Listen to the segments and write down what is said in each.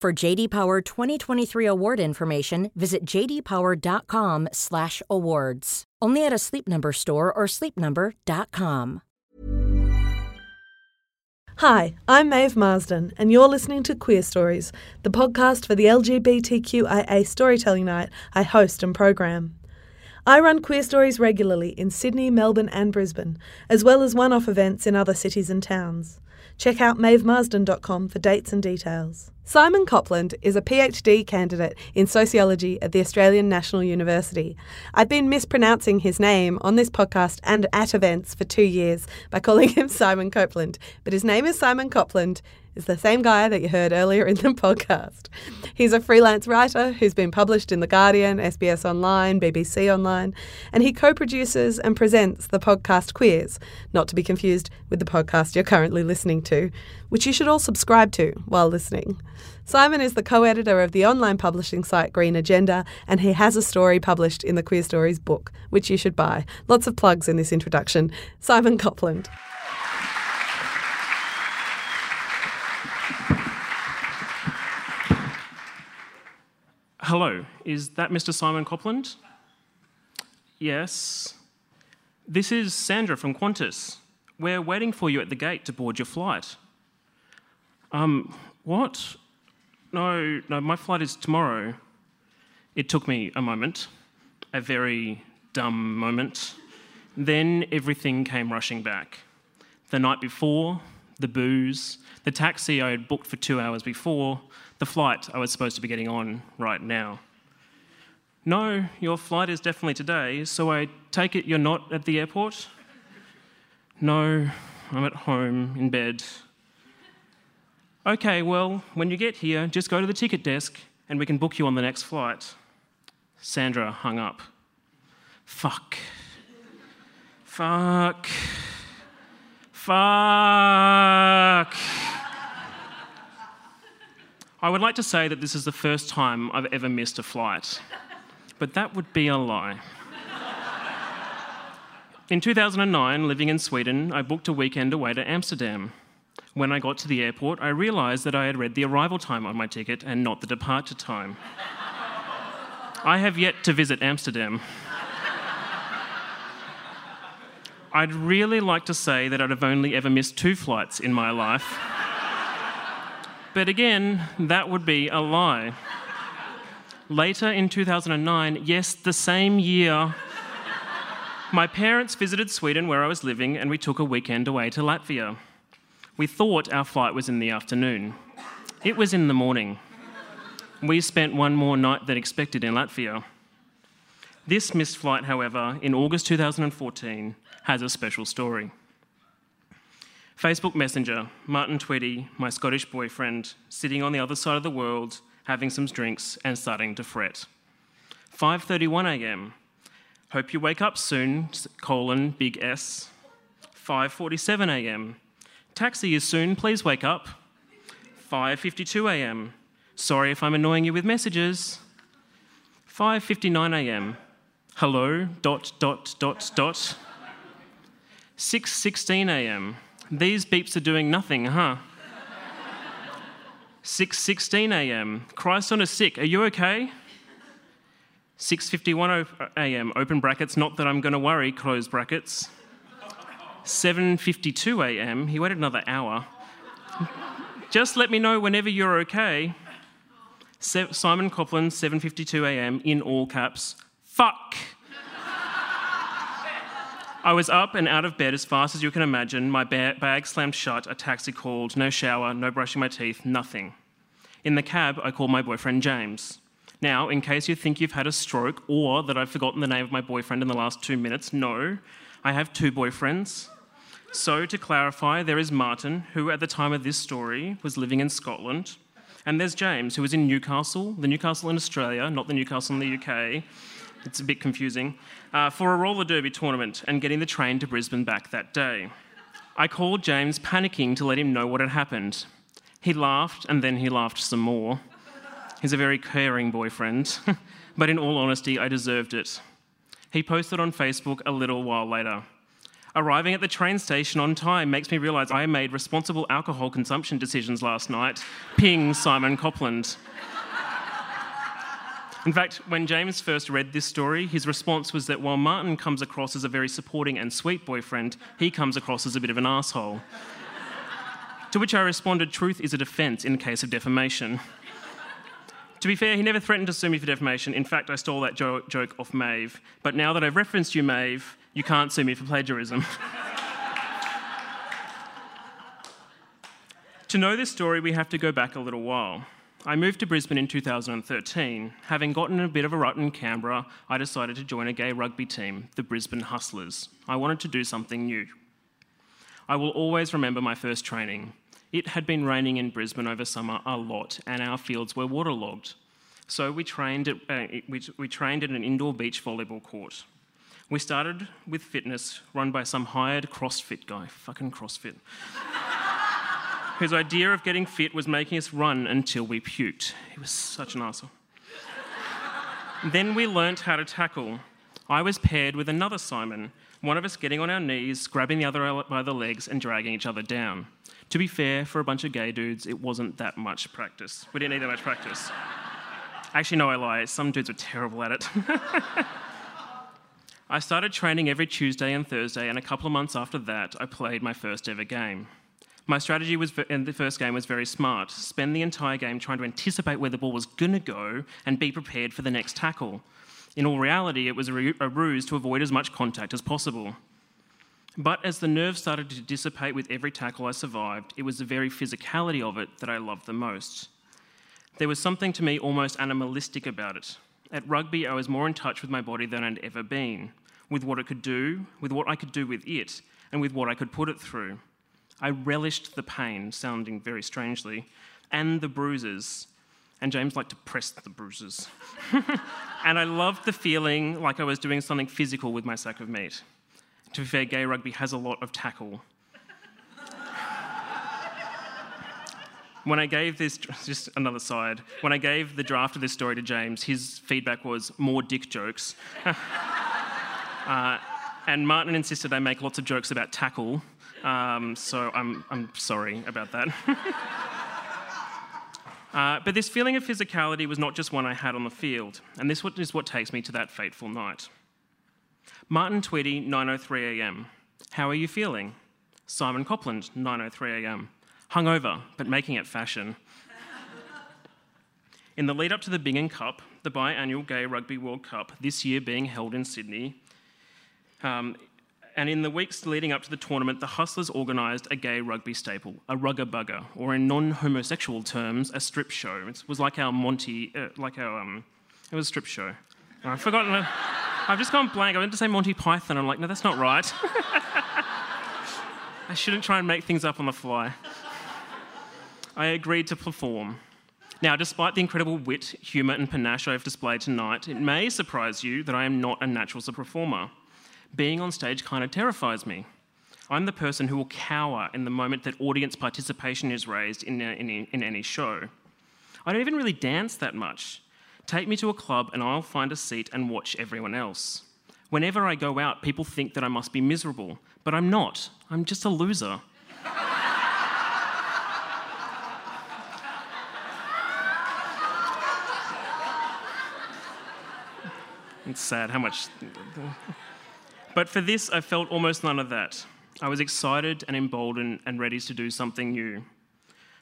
For JD Power 2023 award information, visit jdpower.com/awards. Only at a Sleep Number store or sleepnumber.com. Hi, I'm Maeve Marsden, and you're listening to Queer Stories, the podcast for the LGBTQIA Storytelling Night I host and program. I run Queer Stories regularly in Sydney, Melbourne and Brisbane, as well as one-off events in other cities and towns. Check out mavemarsden.com for dates and details. Simon Copland is a PhD candidate in sociology at the Australian National University. I've been mispronouncing his name on this podcast and at events for 2 years by calling him Simon Copland, but his name is Simon Copland. Is the same guy that you heard earlier in the podcast. He's a freelance writer who's been published in The Guardian, SBS Online, BBC Online, and he co-produces and presents the podcast Queers, not to be confused with the podcast you're currently listening to, which you should all subscribe to while listening. Simon is the co-editor of the online publishing site Green Agenda, and he has a story published in the Queer Stories book, which you should buy. Lots of plugs in this introduction. Simon Copland. Hello, is that Mr. Simon Copland? Yes. This is Sandra from Qantas. We're waiting for you at the gate to board your flight. What? No, my flight is tomorrow. It took me a moment, a very dumb moment. Then everything came rushing back. The night before, the booze, the taxi I had booked for 2 hours before, the flight I was supposed to be getting on right now. No, your flight is definitely today, so I take it you're not at the airport? No, I'm at home in bed. Okay, well, when you get here, just go to the ticket desk and we can book you on the next flight. Sandra hung up. Fuck. I would like to say that this is the first time I've ever missed a flight, but that would be a lie. In 2009, living in Sweden, I booked a weekend away to Amsterdam. When I got to the airport, I realised that I had read the arrival time on my ticket and not the departure time. I have yet to visit Amsterdam. I'd really like to say that I'd have only ever missed 2 flights in my life. But again, that would be a lie. Later in 2009, yes, the same year, my parents visited Sweden where I was living and we took a weekend away to Latvia. We thought our flight was in the afternoon. It was in the morning. We spent one more night than expected in Latvia. This missed flight, however, in August 2014, has a special story. Facebook Messenger, Martin Tweedy, my Scottish boyfriend, sitting on the other side of the world, having some drinks and starting to fret. 5:31 a.m. Hope you wake up soon, $S. 5:47 a.m. Taxi is soon, please wake up. 5:52 a.m. Sorry if I'm annoying you with messages. 5:59 a.m. Hello, .. 6:16 a.m. These beeps are doing nothing, huh? 6:16 a.m. Christ on a sick, are you okay? 6:51 a.m. (_, not that I'm going to worry, (_). 7:52 a.m. He waited another hour. Just let me know whenever you're okay. Simon Copland, 7:52 a.m. in all caps. Fuck! I was up and out of bed as fast as you can imagine, my bag slammed shut, a taxi called, no shower, no brushing my teeth, nothing. In the cab, I called my boyfriend James. Now, in case you think you've had a stroke or that I've forgotten the name of my boyfriend in the last 2 minutes, no, I have 2 boyfriends. So, to clarify, there is Martin, who at the time of this story was living in Scotland, And there's James, who was in Newcastle, the Newcastle in Australia, not the Newcastle in the UK. It's a bit confusing, for a roller derby tournament and getting the train to Brisbane back that day. I called James panicking to let him know what had happened. He laughed and then he laughed some more. He's a very caring boyfriend, but in all honesty, I deserved it. He posted on Facebook a little while later. Arriving at the train station on time makes me realise I made responsible alcohol consumption decisions last night. Ping Simon Copland. In fact, when James first read this story, his response was that while Martin comes across as a very supporting and sweet boyfriend, he comes across as a bit of an asshole. To which I responded, truth is a defence in case of defamation. To be fair, he never threatened to sue me for defamation. In fact, I stole that joke off Maeve. But now that I've referenced you, Maeve, you can't sue me for plagiarism. To know this story, we have to go back a little while. I moved to Brisbane in 2013. Having gotten a bit of a rut in Canberra, I decided to join a gay rugby team, the Brisbane Hustlers. I wanted to do something new. I will always remember my first training. It had been raining in Brisbane over summer a lot, and our fields were waterlogged. So we trained at an indoor beach volleyball court. We started with fitness run by some hired CrossFit guy, fucking CrossFit. Whose idea of getting fit was making us run until we puked. He was such an asshole. Then we learnt how to tackle. I was paired with another Simon, one of us getting on our knees, grabbing the other by the legs and dragging each other down. To be fair, for a bunch of gay dudes, it wasn't that much practice. We didn't need that much practice. Actually, no, I lie. Some dudes were terrible at it. I started training every Tuesday and Thursday, and a couple of months after that, I played my first ever game. My strategy was in the first game was very smart. Spend the entire game trying to anticipate where the ball was going to go and be prepared for the next tackle. In all reality, it was a ruse to avoid as much contact as possible. But as the nerves started to dissipate with every tackle I survived, it was the very physicality of it that I loved the most. There was something to me almost animalistic about it. At rugby, I was more in touch with my body than I'd ever been, with what it could do, with what I could do with it, and with what I could put it through. I relished the pain, sounding very strangely, and the bruises. And James liked to press the bruises. And I loved the feeling like I was doing something physical with my sack of meat. To be fair, gay rugby has a lot of tackle. When I gave this, just another side, when I gave the draft of this story to James, his feedback was more dick jokes. And Martin insisted I make lots of jokes about tackle. So I'm sorry about that. But this feeling of physicality was not just one I had on the field, and this is what takes me to that fateful night. Martin Tweedy, 9:03 a.m. How are you feeling? Simon Copland, 9:03 a.m. Hungover, but making it fashion. In the lead-up to the Bingham Cup, the biannual Gay Rugby World Cup, this year being held in Sydney, and in the weeks leading up to the tournament, the Hustlers organised a gay rugby staple, a rugger bugger, or in non-homosexual terms, a strip show. It was like our Monty, it was a strip show. I've forgotten, I've just gone blank. I meant to say Monty Python. I'm like, no, that's not right. I shouldn't try and make things up on the fly. I agreed to perform. Now, despite the incredible wit, humour and panache I've displayed tonight, it may surprise you that I am not a natural performer. Being on stage kind of terrifies me. I'm the person who will cower in the moment that audience participation is raised in any show. I don't even really dance that much. Take me to a club and I'll find a seat and watch everyone else. Whenever I go out, people think that I must be miserable, but I'm not. I'm just a loser. It's sad how much... But for this, I felt almost none of that. I was excited and emboldened and ready to do something new.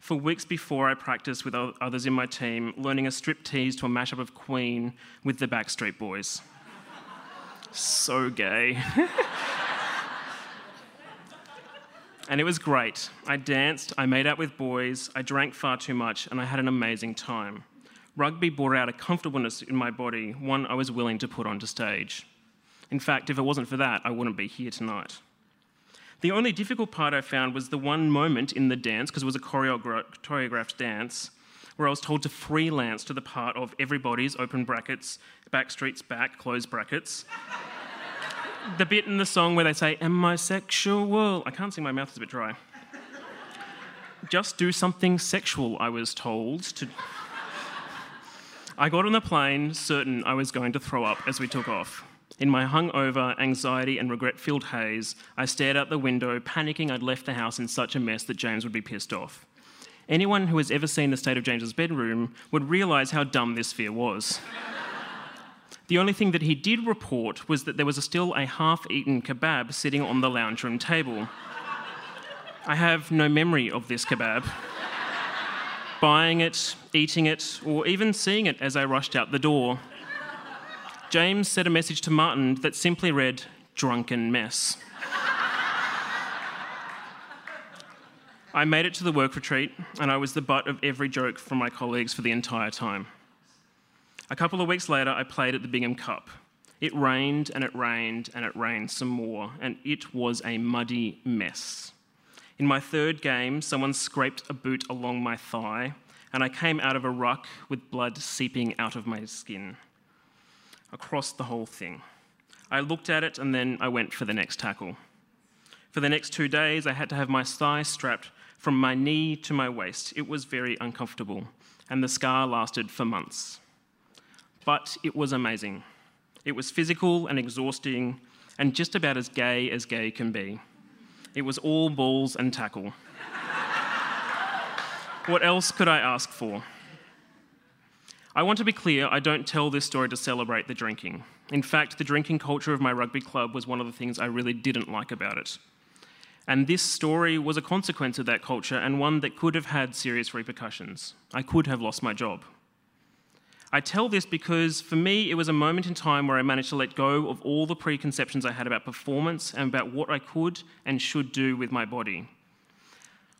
For weeks before, I practiced with others in my team, learning a striptease to a mashup of Queen with the Backstreet Boys. So gay. And it was great. I danced, I made out with boys, I drank far too much, and I had an amazing time. Rugby brought out a comfortableness in my body, one I was willing to put onto stage. In fact, if it wasn't for that, I wouldn't be here tonight. The only difficult part I found was the one moment in the dance, because it was a choreographed dance, where I was told to freelance to the part of everybody's, open brackets, Backstreet's back, close brackets. The bit in the song where they say, am I sexual? I can't see, my mouth is a bit dry. Just do something sexual, I was told to. I got on the plane certain I was going to throw up as we took off. In my hungover, anxiety and regret-filled haze, I stared out the window, panicking I'd left the house in such a mess that James would be pissed off. Anyone who has ever seen the state of James's bedroom would realise how dumb this fear was. The only thing that he did report was that there was still a half-eaten kebab sitting on the lounge room table. I have no memory of this kebab, buying it, eating it, or even seeing it as I rushed out the door. James sent a message to Martin that simply read, drunken mess. I made it to the work retreat, and I was the butt of every joke from my colleagues for the entire time. A couple of weeks later, I played at the Bingham Cup. It rained, and it rained, and it rained some more, and it was a muddy mess. In my third game, someone scraped a boot along my thigh, and I came out of a ruck with blood seeping out of my skin. Across the whole thing. I looked at it, and then I went for the next tackle. For the next 2 days, I had to have my thigh strapped from my knee to my waist. It was very uncomfortable, and the scar lasted for months. But it was amazing. It was physical and exhausting, and just about as gay can be. It was all balls and tackle. What else could I ask for? I want to be clear, I don't tell this story to celebrate the drinking. In fact, the drinking culture of my rugby club was one of the things I really didn't like about it. And this story was a consequence of that culture and one that could have had serious repercussions. I could have lost my job. I tell this because, for me, it was a moment in time where I managed to let go of all the preconceptions I had about performance and about what I could and should do with my body.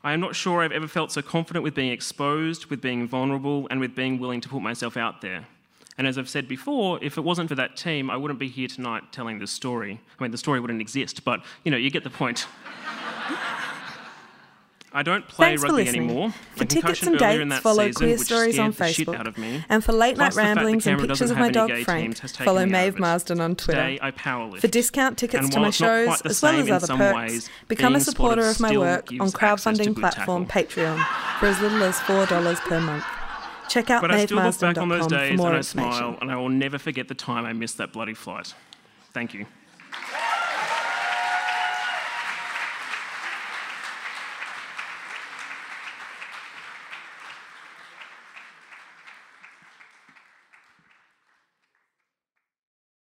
I am not sure I've ever felt so confident with being exposed, with being vulnerable, and with being willing to put myself out there. And as I've said before, if it wasn't for that team, I wouldn't be here tonight telling this story. I mean, the story wouldn't exist, but, you know, you get the point. I don't play rugby anymore. For tickets and dates, follow Queer Stories on Facebook. And for late-night ramblings and pictures of my dog Frank, follow Maeve Marsden on Twitter. For discount tickets to my shows, as well as other perks, become a supporter of my work on crowdfunding platform Patreon for as little as $4 per month. Check out MaeveMarsden.com for more information. But I still look back on those days and I smile, and I will never forget the time I missed that bloody flight. Thank you.